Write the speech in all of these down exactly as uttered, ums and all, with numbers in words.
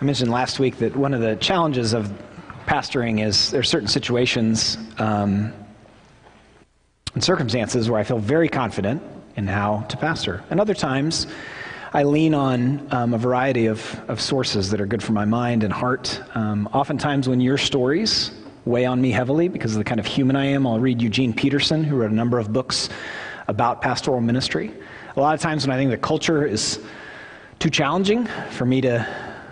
I mentioned last week that one of the challenges of pastoring is there are certain situations um, and circumstances where I feel very confident in how to pastor. And other times, I lean on um, a variety of, of sources that are good for my mind and heart. Um, oftentimes when your stories weigh on me heavily because of the kind of human I am, I'll read Eugene Peterson, who wrote a number of books about pastoral ministry. A lot of times when I think the culture is too challenging for me to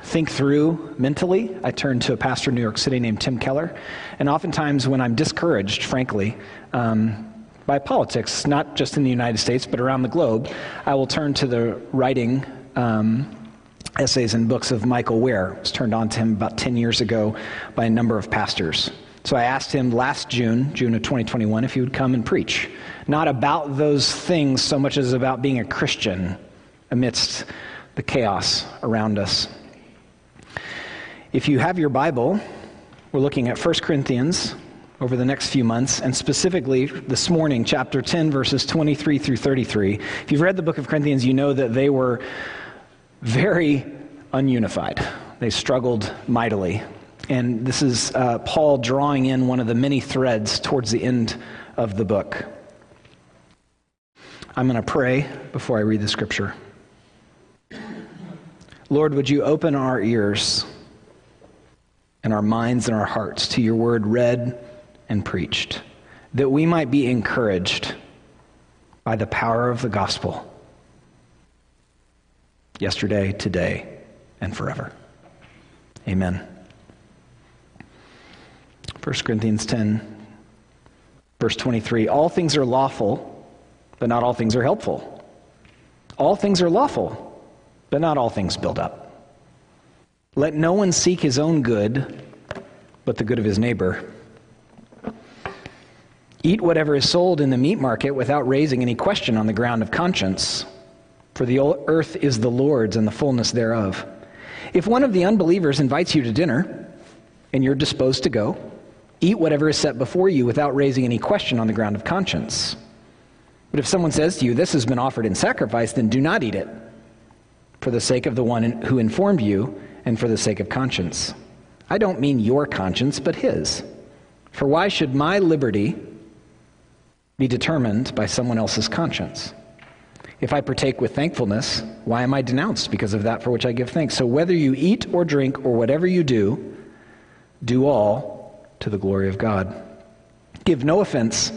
think through mentally, I turn to a pastor in New York City named Tim Keller. And oftentimes when I'm discouraged, frankly, um, by politics, not just in the United States, but around the globe, I will turn to the writing um, essays and books of Michael Ware. It was turned on to him about ten years ago by a number of pastors. So I asked him last June, June of twenty twenty-one, if he would come and preach. Not about those things so much as about being a Christian amidst the chaos around us. If you have your Bible, we're looking at First Corinthians over the next few months, and specifically this morning, chapter ten, verses twenty-three through thirty-three. If you've read the book of Corinthians, you know that they were very ununified. They struggled mightily. And this is uh, Paul drawing in one of the many threads towards the end of the book. I'm going to pray before I read the scripture. Lord, would you open our ears and our minds and our hearts to your word read and preached, that we might be encouraged by the power of the gospel yesterday, today, and forever. Amen. First Corinthians ten, verse twenty-three, all things are lawful, but not all things are helpful. All things are lawful, but not all things build up. Let no one seek his own good, but the good of his neighbor. Eat whatever is sold in the meat market without raising any question on the ground of conscience, for the earth is the Lord's and the fullness thereof. If one of the unbelievers invites you to dinner, and you're disposed to go, eat whatever is set before you without raising any question on the ground of conscience. But if someone says to you, this has been offered in sacrifice, then do not eat it, for the sake of the one who informed you and for the sake of conscience. I don't mean your conscience, but his. For why should my liberty be determined by someone else's conscience? If I partake with thankfulness, why am I denounced because of that for which I give thanks? So whether you eat or drink or whatever you do, do all to the glory of God. Give no offense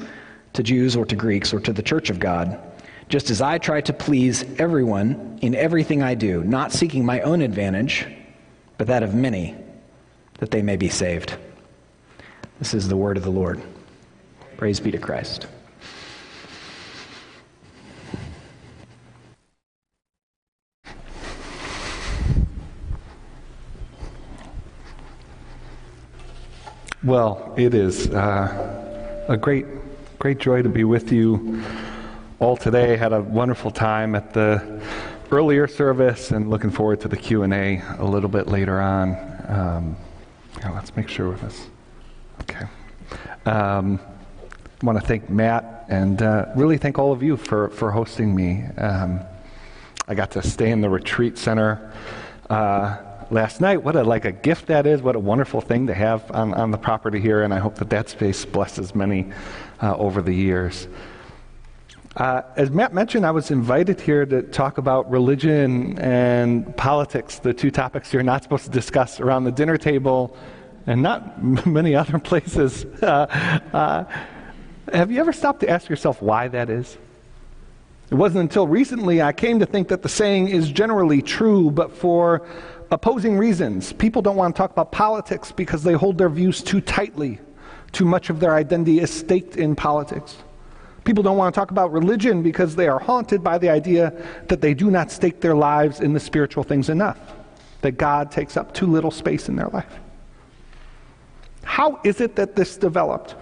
to Jews or to Greeks or to the church of God, just as I try to please everyone in everything I do, not seeking my own advantage, but that of many, that they may be saved. This is the word of the Lord. Praise be to Christ. Well, it is uh, a great, great joy to be with you all today. Had a wonderful time at the earlier service, and looking forward to the Q and A a little bit later on. Um, yeah, let's make sure with this. Okay. Um, I want to thank Matt and uh, really thank all of you for for hosting me. Um, I got to stay in the retreat center Uh, last night. What a like a gift that is. What a wonderful thing to have on, on the property here, and I hope that that space blesses many uh, over the years. Uh, as Matt mentioned, I was invited here to talk about religion and politics, the two topics you're not supposed to discuss around the dinner table and not many other places. Uh, uh, have you ever stopped to ask yourself why that is? It wasn't until recently I came to think that the saying is generally true, but for opposing reasons. People don't want to talk about politics because they hold their views too tightly. Too much of their identity is staked in politics. People don't want to talk about religion because they are haunted by the idea that they do not stake their lives in the spiritual things enough, that God takes up too little space in their life. How is it that this developed?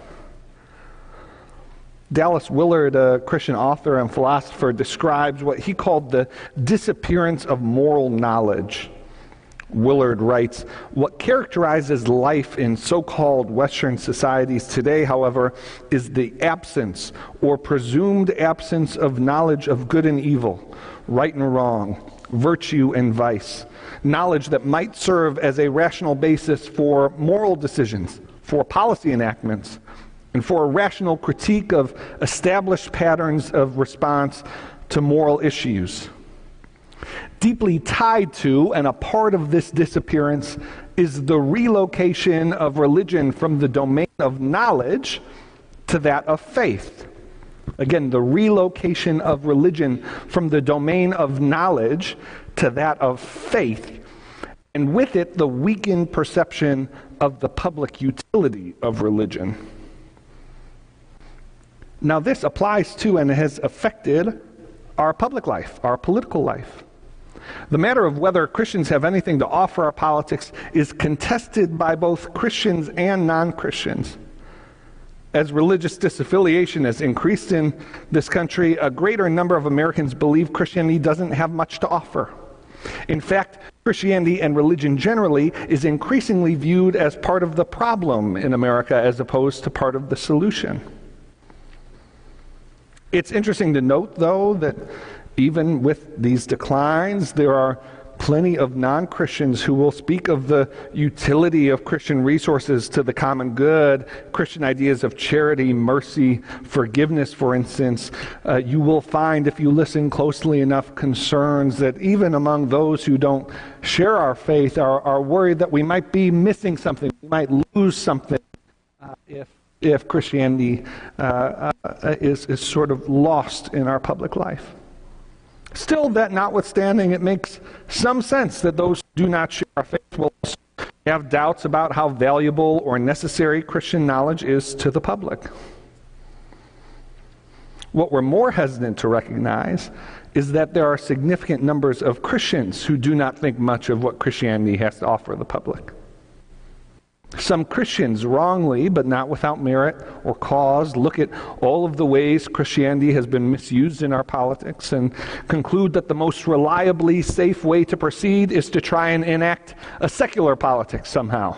Dallas Willard, a Christian author and philosopher, describes what he called the disappearance of moral knowledge. Willard writes, what characterizes life in so-called Western societies today, however, is the absence or presumed absence of knowledge of good and evil, right and wrong, virtue and vice, knowledge that might serve as a rational basis for moral decisions, for policy enactments, and for a rational critique of established patterns of response to moral issues. Deeply tied to and a part of this disappearance is the relocation of religion from the domain of knowledge to that of faith. Again, the relocation of religion from the domain of knowledge to that of faith, and with it the weakened perception of the public utility of religion. Now this applies to and has affected our public life, our political life. The matter of whether Christians have anything to offer our politics is contested by both Christians and non-Christians. As religious disaffiliation has increased in this country, a greater number of Americans believe Christianity doesn't have much to offer. In fact, Christianity and religion generally is increasingly viewed as part of the problem in America as opposed to part of the solution. It's interesting to note, though, that even with these declines, there are plenty of non-Christians who will speak of the utility of Christian resources to the common good, Christian ideas of charity, mercy, forgiveness, for instance. Uh, you will find, if you listen closely enough, concerns that even among those who don't share our faith are, are worried that we might be missing something, we might lose something uh, if if Christianity uh, uh, is, is sort of lost in our public life. Still, that notwithstanding, it makes some sense that those who do not share our faith will also have doubts about how valuable or necessary Christian knowledge is to the public. What we're more hesitant to recognize is that there are significant numbers of Christians who do not think much of what Christianity has to offer the public. Some Christians wrongly, but not without merit or cause, look at all of the ways Christianity has been misused in our politics and conclude that the most reliably safe way to proceed is to try and enact a secular politics somehow.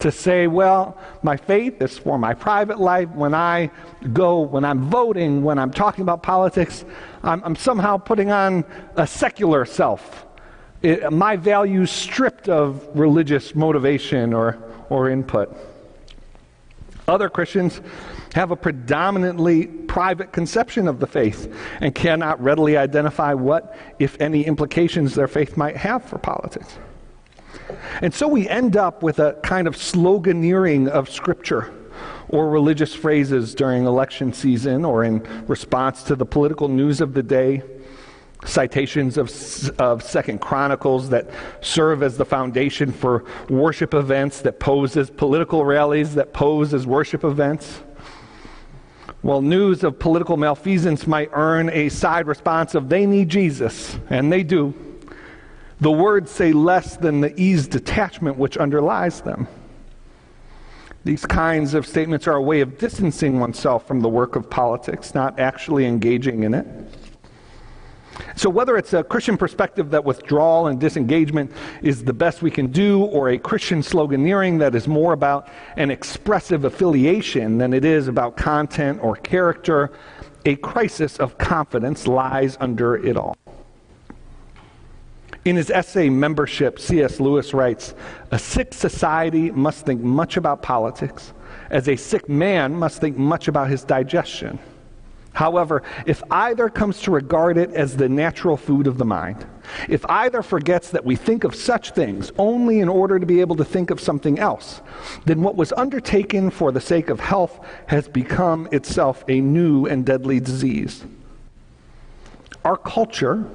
To say, well, my faith is for my private life. When I go, when I'm voting, when I'm talking about politics, I'm, I'm somehow putting on a secular self. It, my values stripped of religious motivation or or input. Other Christians have a predominantly private conception of the faith and cannot readily identify what, if any, implications their faith might have for politics. And so we end up with a kind of sloganeering of Scripture or religious phrases during election season or in response to the political news of the day. Citations of, of Second Chronicles that serve as the foundation for worship events, that pose as political rallies, that pose as worship events. Well, news of political malfeasance might earn a side response of, they need Jesus, and they do. The words say less than the eased detachment which underlies them. These kinds of statements are a way of distancing oneself from the work of politics, not actually engaging in it. So whether it's a Christian perspective that withdrawal and disengagement is the best we can do, or a Christian sloganeering that is more about an expressive affiliation than it is about content or character, a crisis of confidence lies under it all. In his essay, Membership, C S Lewis writes, "A sick society must think much about politics, as a sick man must think much about his digestion. However, if either comes to regard it as the natural food of the mind, if either forgets that we think of such things only in order to be able to think of something else, then what was undertaken for the sake of health has become itself a new and deadly disease." Our culture,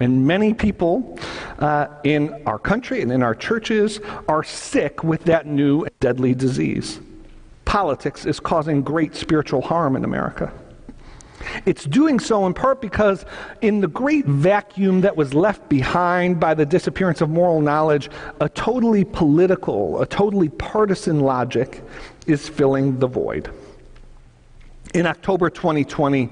and many people uh, in our country and in our churches, are sick with that new and deadly disease. Politics is causing great spiritual harm in America. It's doing so in part because in the great vacuum that was left behind by the disappearance of moral knowledge, a totally political, a totally partisan logic is filling the void. In October twenty twenty,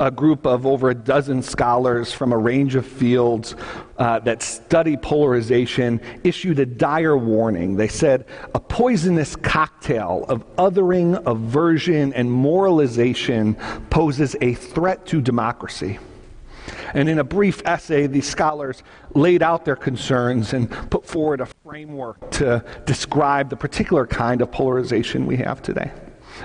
a group of over a dozen scholars from a range of fields uh, that study polarization issued a dire warning. They said, a poisonous cocktail of othering, aversion, and moralization poses a threat to democracy. And in a brief essay, these scholars laid out their concerns and put forward a framework to describe the particular kind of polarization we have today.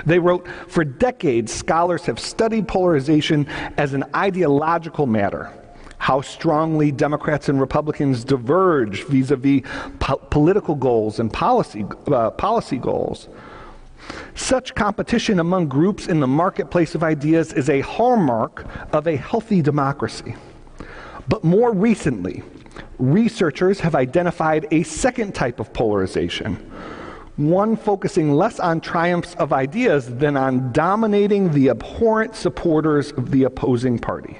They wrote, "For decades, scholars have studied polarization as an ideological matter, how strongly Democrats and Republicans diverge vis-a-vis po- political goals and policy, uh, policy goals. Such competition among groups in the marketplace of ideas is a hallmark of a healthy democracy. But more recently, researchers have identified a second type of polarization, one focusing less on triumphs of ideas than on dominating the abhorrent supporters of the opposing party."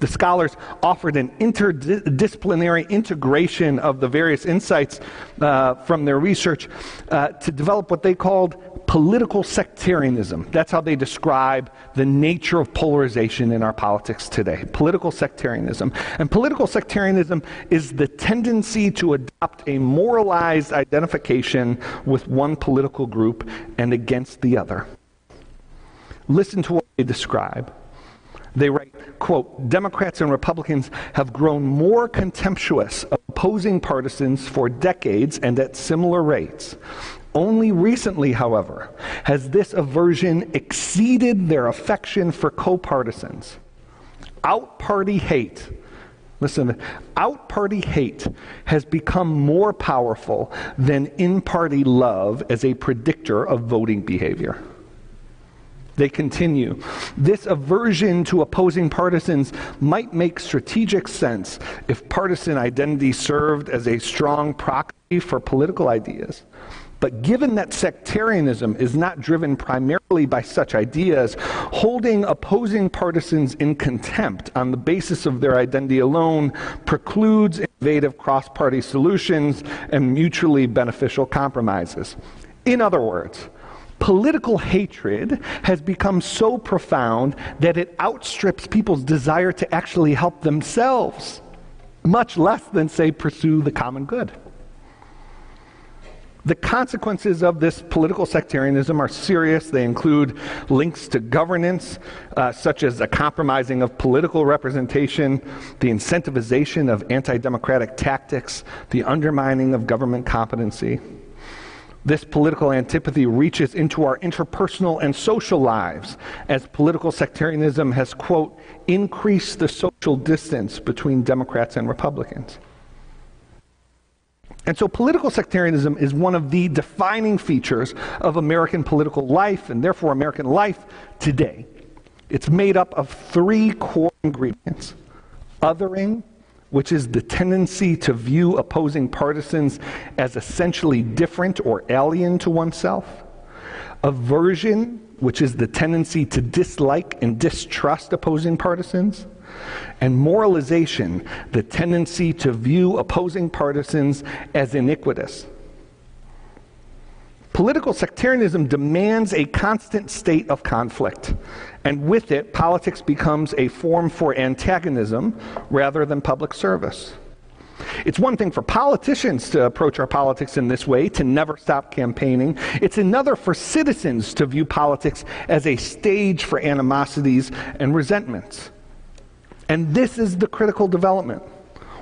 The scholars offered an interdisciplinary integration of the various insights uh, from their research uh, to develop what they called political sectarianism. That's how they describe the nature of polarization in our politics today, political sectarianism. And political sectarianism is the tendency to adopt a moralized identification with one political group and against the other. Listen to what they describe. They write, quote, "Democrats and Republicans have grown more contemptuous of opposing partisans for decades and at similar rates. Only recently, however, has this aversion exceeded their affection for co-partisans. Out-party hate, listen, out-party hate has become more powerful than in-party love as a predictor of voting behavior." They continue, "This aversion to opposing partisans might make strategic sense if partisan identity served as a strong proxy for political ideas. But given that sectarianism is not driven primarily by such ideas, holding opposing partisans in contempt on the basis of their identity alone precludes innovative cross-party solutions and mutually beneficial compromises. In other words, political hatred has become so profound that it outstrips people's desire to actually help themselves, much less than, say, pursue the common good. The consequences of this political sectarianism are serious. They include links to governance, uh, such as a compromising of political representation, the incentivization of anti-democratic tactics, the undermining of government competency. This political antipathy reaches into our interpersonal and social lives, as political sectarianism has, quote, increased the social distance between Democrats and Republicans." And so political sectarianism is one of the defining features of American political life, and therefore American life today. It's made up of three core ingredients: othering, which is the tendency to view opposing partisans as essentially different or alien to oneself; aversion, which is the tendency to dislike and distrust opposing partisans; and moralization, the tendency to view opposing partisans as iniquitous. Political sectarianism demands a constant state of conflict, and with it, politics becomes a form for antagonism rather than public service. It's one thing for politicians to approach our politics in this way, to never stop campaigning. It's another for citizens to view politics as a stage for animosities and resentments. And this is the critical development.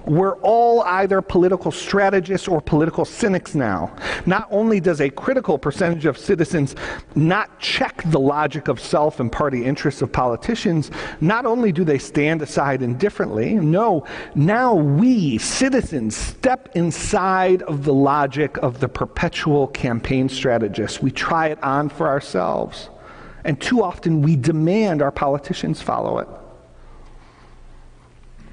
We're all either political strategists or political cynics now. Not only does a critical percentage of citizens not check the logic of self and party interests of politicians, not only do they stand aside indifferently, no, now we, citizens, step inside of the logic of the perpetual campaign strategists. We try it on for ourselves. And too often we demand our politicians follow it.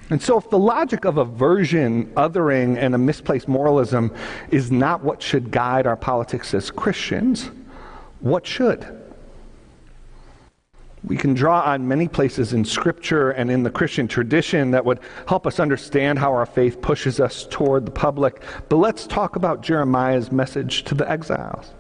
And so if the logic of aversion, othering, and a misplaced moralism is not what should guide our politics as Christians, what should? We can draw on many places in Scripture and in the Christian tradition that would help us understand how our faith pushes us toward the public, but let's talk about Jeremiah's message to the exiles.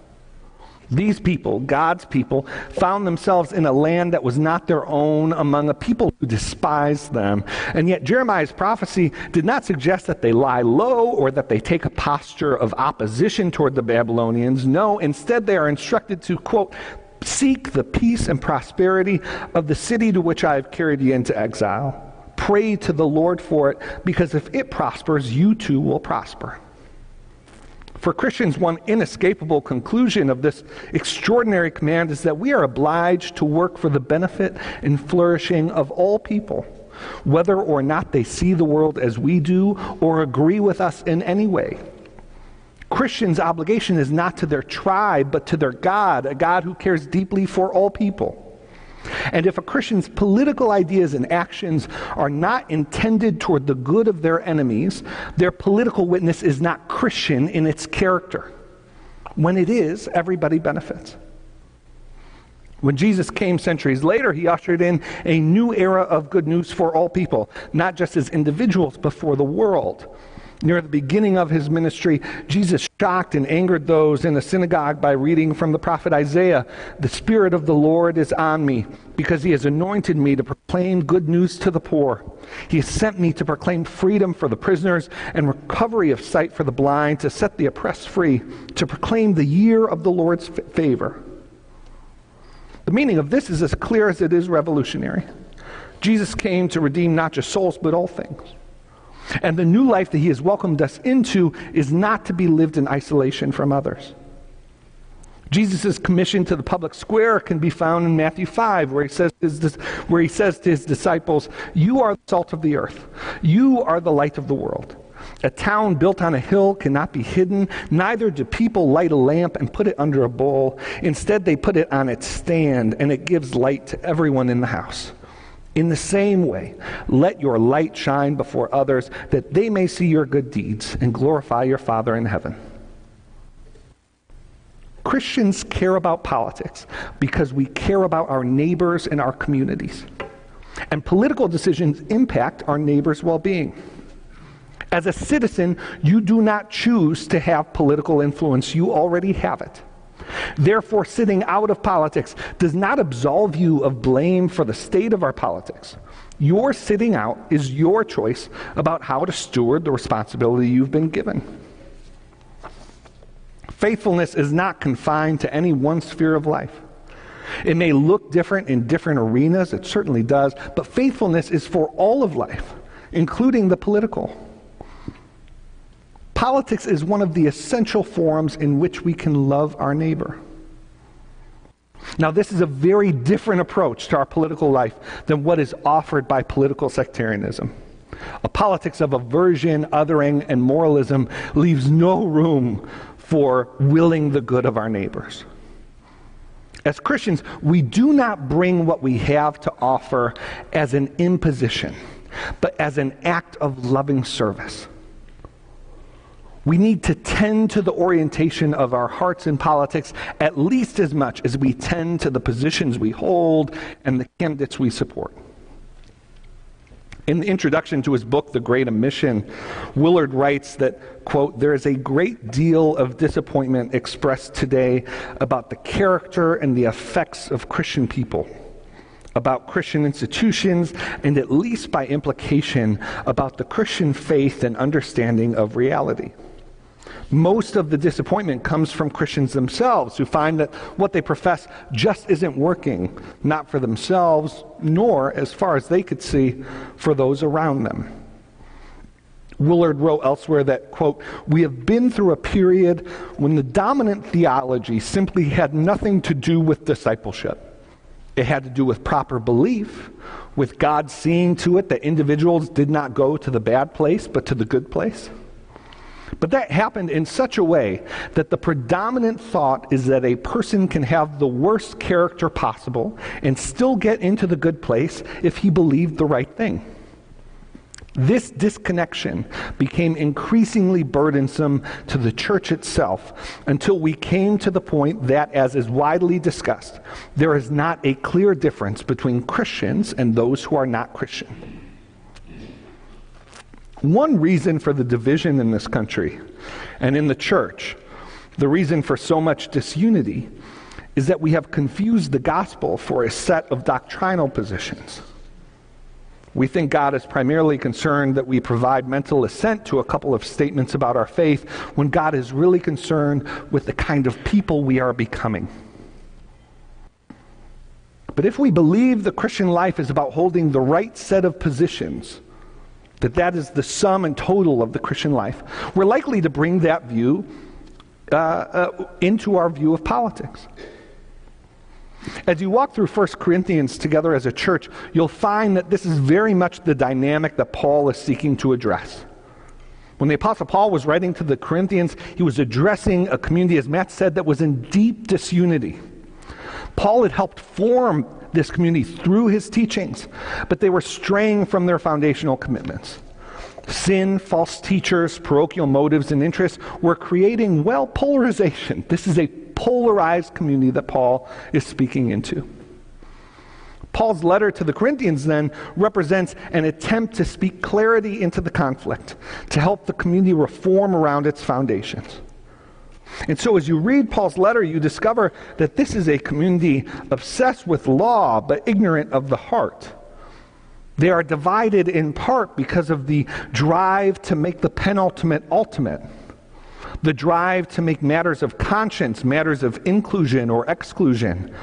These people, God's people, found themselves in a land that was not their own, among a people who despised them. And yet Jeremiah's prophecy did not suggest that they lie low or that they take a posture of opposition toward the Babylonians. No, instead they are instructed to, quote, seek the peace and prosperity of the city to which I have carried you into exile. Pray to the Lord for it, because if it prospers, you too will prosper. For Christians, one inescapable conclusion of this extraordinary command is that we are obliged to work for the benefit and flourishing of all people, whether or not they see the world as we do or agree with us in any way. Christians' obligation is not to their tribe, but to their God, a God who cares deeply for all people. And if a Christian's political ideas and actions are not intended toward the good of their enemies, their political witness is not Christian in its character. When it is, everybody benefits. When Jesus came centuries later, he ushered in a new era of good news for all people, not just as individuals, but for the world. Near the beginning of his ministry, Jesus shocked and angered those in the synagogue by reading from the prophet Isaiah, "The Spirit of the Lord is on me, because he has anointed me to proclaim good news to the poor. He has sent me to proclaim freedom for the prisoners and recovery of sight for the blind, to set the oppressed free, to proclaim the year of the Lord's favor." The meaning of this is as clear as it is revolutionary. Jesus came to redeem not just souls, but all things. And the new life that he has welcomed us into is not to be lived in isolation from others. Jesus' commission to the public square can be found in Matthew five, where he says to his, where he says to his disciples, "You are the salt of the earth. You are the light of the world. A town built on a hill cannot be hidden. Neither do people light a lamp and put it under a bowl. Instead, they put it on its stand, and it gives light to everyone in the house. In the same way, let your light shine before others, that they may see your good deeds and glorify your Father in heaven." Christians care about politics because we care about our neighbors and our communities. And political decisions impact our neighbors' well-being. As a citizen, you do not choose to have political influence. You already have it. Therefore, sitting out of politics does not absolve you of blame for the state of our politics. Your sitting out is your choice about how to steward the responsibility you've been given. Faithfulness is not confined to any one sphere of life. It may look different in different arenas, it certainly does, but faithfulness is for all of life, including the political. Politics is one of the essential forms in which we can love our neighbor. Now, this is a very different approach to our political life than what is offered by political sectarianism. A politics of aversion, othering, and moralism leaves no room for willing the good of our neighbors. As Christians, we do not bring what we have to offer as an imposition, but as an act of loving service. We need to tend to the orientation of our hearts in politics at least as much as we tend to the positions we hold and the candidates we support. In the introduction to his book, The Great Omission, Willard writes that, quote, "There is a great deal of disappointment expressed today about the character and the effects of Christian people, about Christian institutions, and at least by implication, about the Christian faith and understanding of reality. Most of the disappointment comes from Christians themselves, who find that what they profess just isn't working, not for themselves, nor, as far as they could see, for those around them." Willard wrote elsewhere that, quote, "We have been through a period when the dominant theology simply had nothing to do with discipleship. It had to do with proper belief, with God seeing to it that individuals did not go to the bad place, but to the good place. But that happened in such a way that the predominant thought is that a person can have the worst character possible and still get into the good place if he believed the right thing. This disconnection became increasingly burdensome to the church itself, until we came to the point that, as is widely discussed, there is not a clear difference between Christians and those who are not Christian." One reason for the division in this country and in the church, the reason for so much disunity, is that we have confused the gospel for a set of doctrinal positions. We think God is primarily concerned that we provide mental assent to a couple of statements about our faith, when God is really concerned with the kind of people we are becoming. But if we believe the Christian life is about holding the right set of positions, that that is the sum and total of the Christian life, we're likely to bring that view uh, uh, into our view of politics. As you walk through First Corinthians together as a church, you'll find that this is very much the dynamic that Paul is seeking to address. When the Apostle Paul was writing to the Corinthians, he was addressing a community, as Matt said, that was in deep disunity. Paul had helped form this community through his teachings, but they were straying from their foundational commitments. Sin, false teachers, parochial motives, and interests were creating, well, polarization. This is a polarized community that Paul is speaking into. Paul's letter to the Corinthians then represents an attempt to speak clarity into the conflict, to help the community reform around its foundations. And so as you read Paul's letter, you discover that this is a community obsessed with law but ignorant of the heart. They are divided in part because of the drive to make the penultimate ultimate, the drive to make matters of conscience, matters of inclusion or exclusion,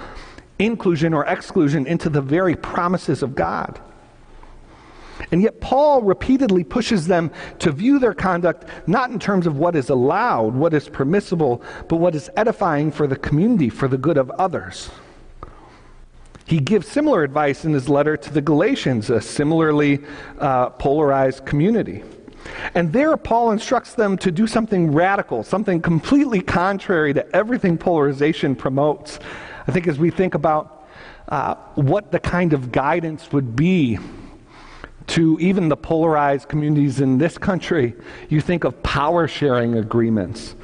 inclusion or exclusion into the very promises of God. And yet Paul repeatedly pushes them to view their conduct not in terms of what is allowed, what is permissible, but what is edifying for the community, for the good of others. He gives similar advice in his letter to the Galatians, a similarly uh, polarized community. And there Paul instructs them to do something radical, something completely contrary to everything polarization promotes. I think as we think about uh, what the kind of guidance would be to even the polarized communities in this country, you think of power-sharing agreements.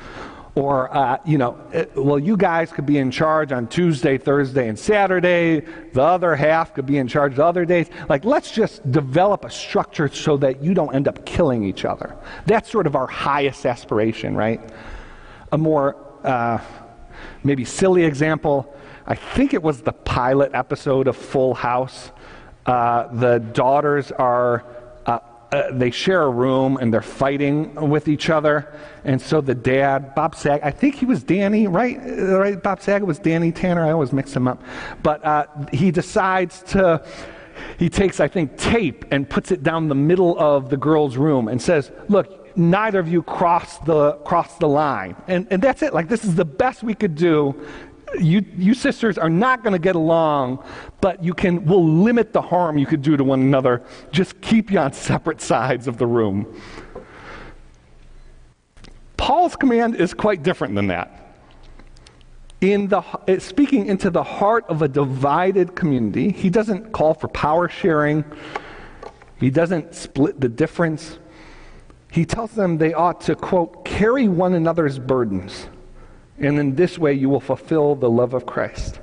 Or, uh, you know, it, well, you guys could be in charge on Tuesday, Thursday, and Saturday. The other half could be in charge the other days. Like, let's just develop a structure so that you don't end up killing each other. That's sort of our highest aspiration, right? A more uh, maybe silly example, I think it was the pilot episode of Full House. Uh, the daughters are... Uh, they share a room and they're fighting with each other, and so the dad, Bob Saget, I think he was Danny, right? Right? Bob Saget was Danny Tanner. I always mix him up, but uh, he decides to. He takes, I think, tape and puts it down the middle of the girl's room and says, "Look, neither of you cross the cross the line," and and that's it. Like, this is the best we could do. You you sisters are not going to get along, but you can. We'll limit the harm you could do to one another. Just keep you on separate sides of the room. Paul's command is quite different than that. In the it's speaking into the heart of a divided community, he doesn't call for power sharing. He doesn't split the difference. He tells them they ought to, quote, carry one another's burdens. And in this way, you will fulfill the love of Christ.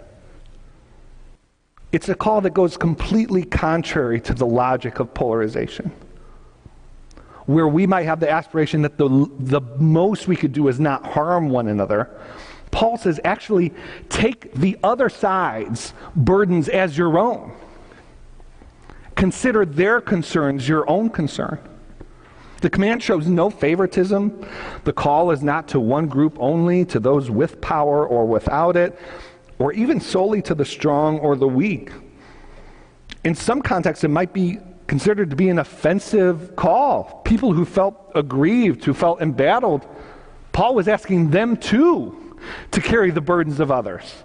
It's a call that goes completely contrary to the logic of polarization, where we might have the aspiration that the, the most we could do is not harm one another. Paul says, actually, take the other side's burdens as your own. Consider their concerns your own concern. The command shows no favoritism. The call is not to one group only, to those with power or without it, or even solely to the strong or the weak. In some contexts, it might be considered to be an offensive call. People who felt aggrieved, who felt embattled, Paul was asking them too to carry the burdens of others.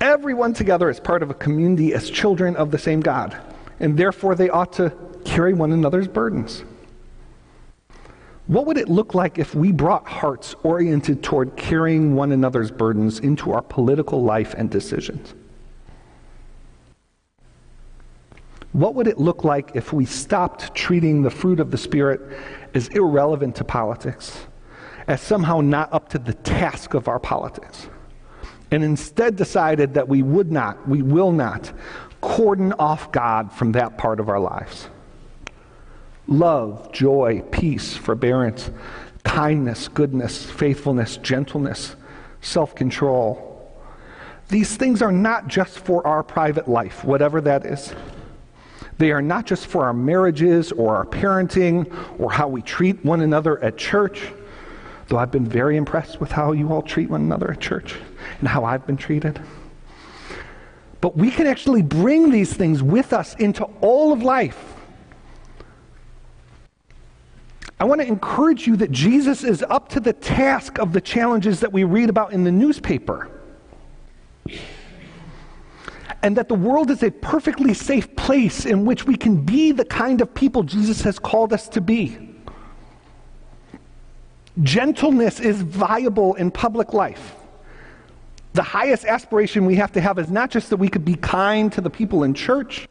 Everyone together is part of a community as children of the same God, and therefore they ought to carry one another's burdens. What would it look like if we brought hearts oriented toward carrying one another's burdens into our political life and decisions? What would it look like if we stopped treating the fruit of the Spirit as irrelevant to politics, as somehow not up to the task of our politics, and instead decided that we would not, we will not, cordon off God from that part of our lives? Love, joy, peace, forbearance, kindness, goodness, faithfulness, gentleness, self-control. These things are not just for our private life, whatever that is. They are not just for our marriages or our parenting or how we treat one another at church, though I've been very impressed with how you all treat one another at church. and how I've been treated. But we can actually bring these things with us into all of life. I want to encourage you that Jesus is up to the task of the challenges that we read about in the newspaper. And that the world is a perfectly safe place in which we can be the kind of people Jesus has called us to be. Gentleness is viable in public life. The highest aspiration we have to have is not just that we could be kind to the people in church,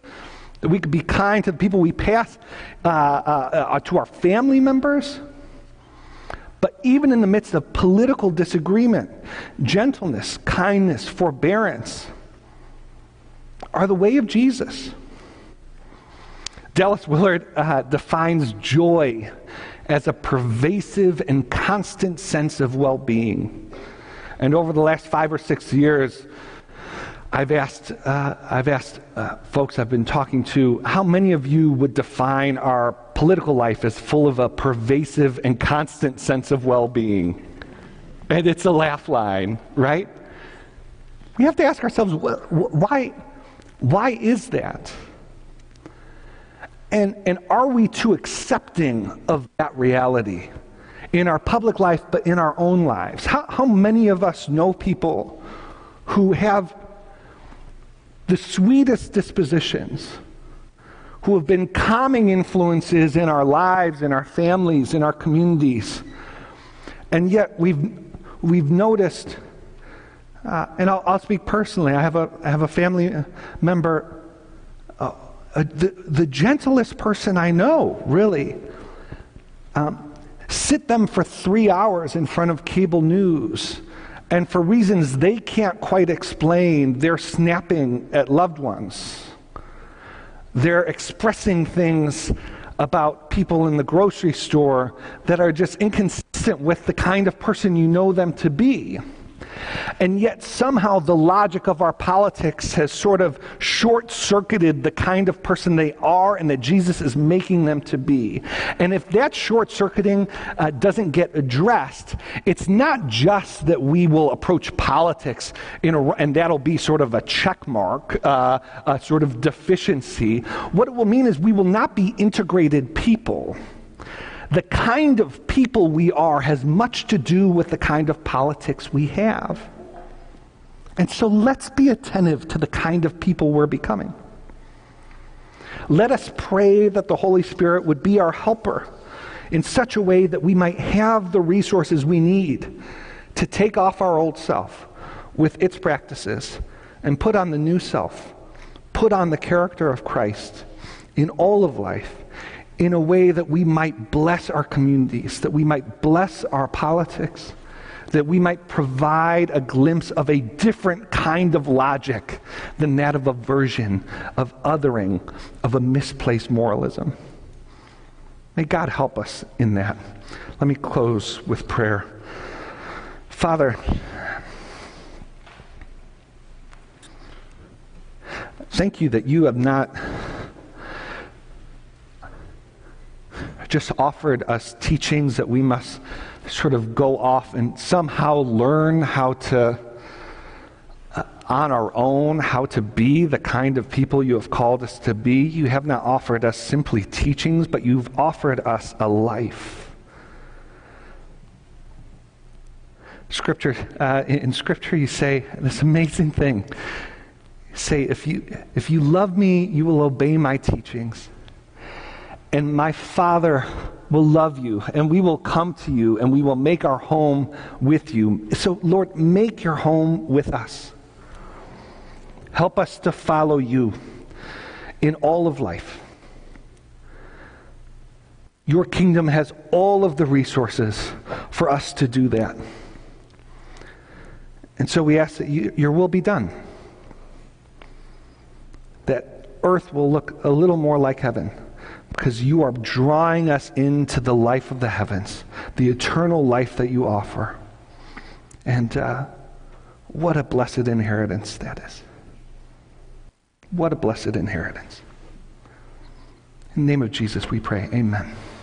that we could be kind to the people we pass, uh, uh, uh, to our family members, but even in the midst of political disagreement, gentleness, kindness, forbearance are the way of Jesus. Dallas Willard uh, defines joy as a pervasive and constant sense of well-being. And over the last five or six years, I've asked, uh, I've asked uh, folks I've been talking to, how many of you would define our political life as full of a pervasive and constant sense of well-being? And it's a laugh line, right? We have to ask ourselves, wh- why? Why is that? And, and are we too accepting of that reality in our public life, but in our own lives? How, how many of us know people who have the sweetest dispositions, who have been calming influences in our lives, in our families, in our communities, and yet we've, we've noticed... Uh, and I'll, I'll speak personally. I have a I have a family member, uh, uh, the the gentlest person I know, really. Um, sit them for three hours in front of cable news, and for reasons they can't quite explain, they're snapping at loved ones. They're expressing things about people in the grocery store that are just inconsistent with the kind of person you know them to be. And yet somehow the logic of our politics has sort of short-circuited the kind of person they are and that Jesus is making them to be. And if that short-circuiting uh, doesn't get addressed, it's not just that we will approach politics in a, and that'll be sort of a check mark, uh, a sort of deficiency. What it will mean is we will not be integrated people. The kind of people we are has much to do with the kind of politics we have. And so let's be attentive to the kind of people we're becoming. Let us pray that the Holy Spirit would be our helper in such a way that we might have the resources we need to take off our old self with its practices and put on the new self, put on the character of Christ in all of life, in a way that we might bless our communities, that we might bless our politics, that we might provide a glimpse of a different kind of logic than that of aversion, of othering, of a misplaced moralism. May God help us in that. Let me close with prayer. Father, thank you that you have not just offered us teachings that we must sort of go off and somehow learn how to, uh, on our own, how to be the kind of people you have called us to be. You have not offered us simply teachings, but you've offered us a life. Scripture, uh, in Scripture you say this amazing thing. You say, if you, if you love me, you will obey my teachings. And my Father will love you, and we will come to you, and we will make our home with you. So, Lord, make your home with us. Help us to follow you in all of life. Your kingdom has all of the resources for us to do that. And so we ask that you, your will be done, that earth will look a little more like heaven, because you are drawing us into the life of the heavens, the eternal life that you offer. And uh, what a blessed inheritance that is. What a blessed inheritance. In the name of Jesus we pray, amen.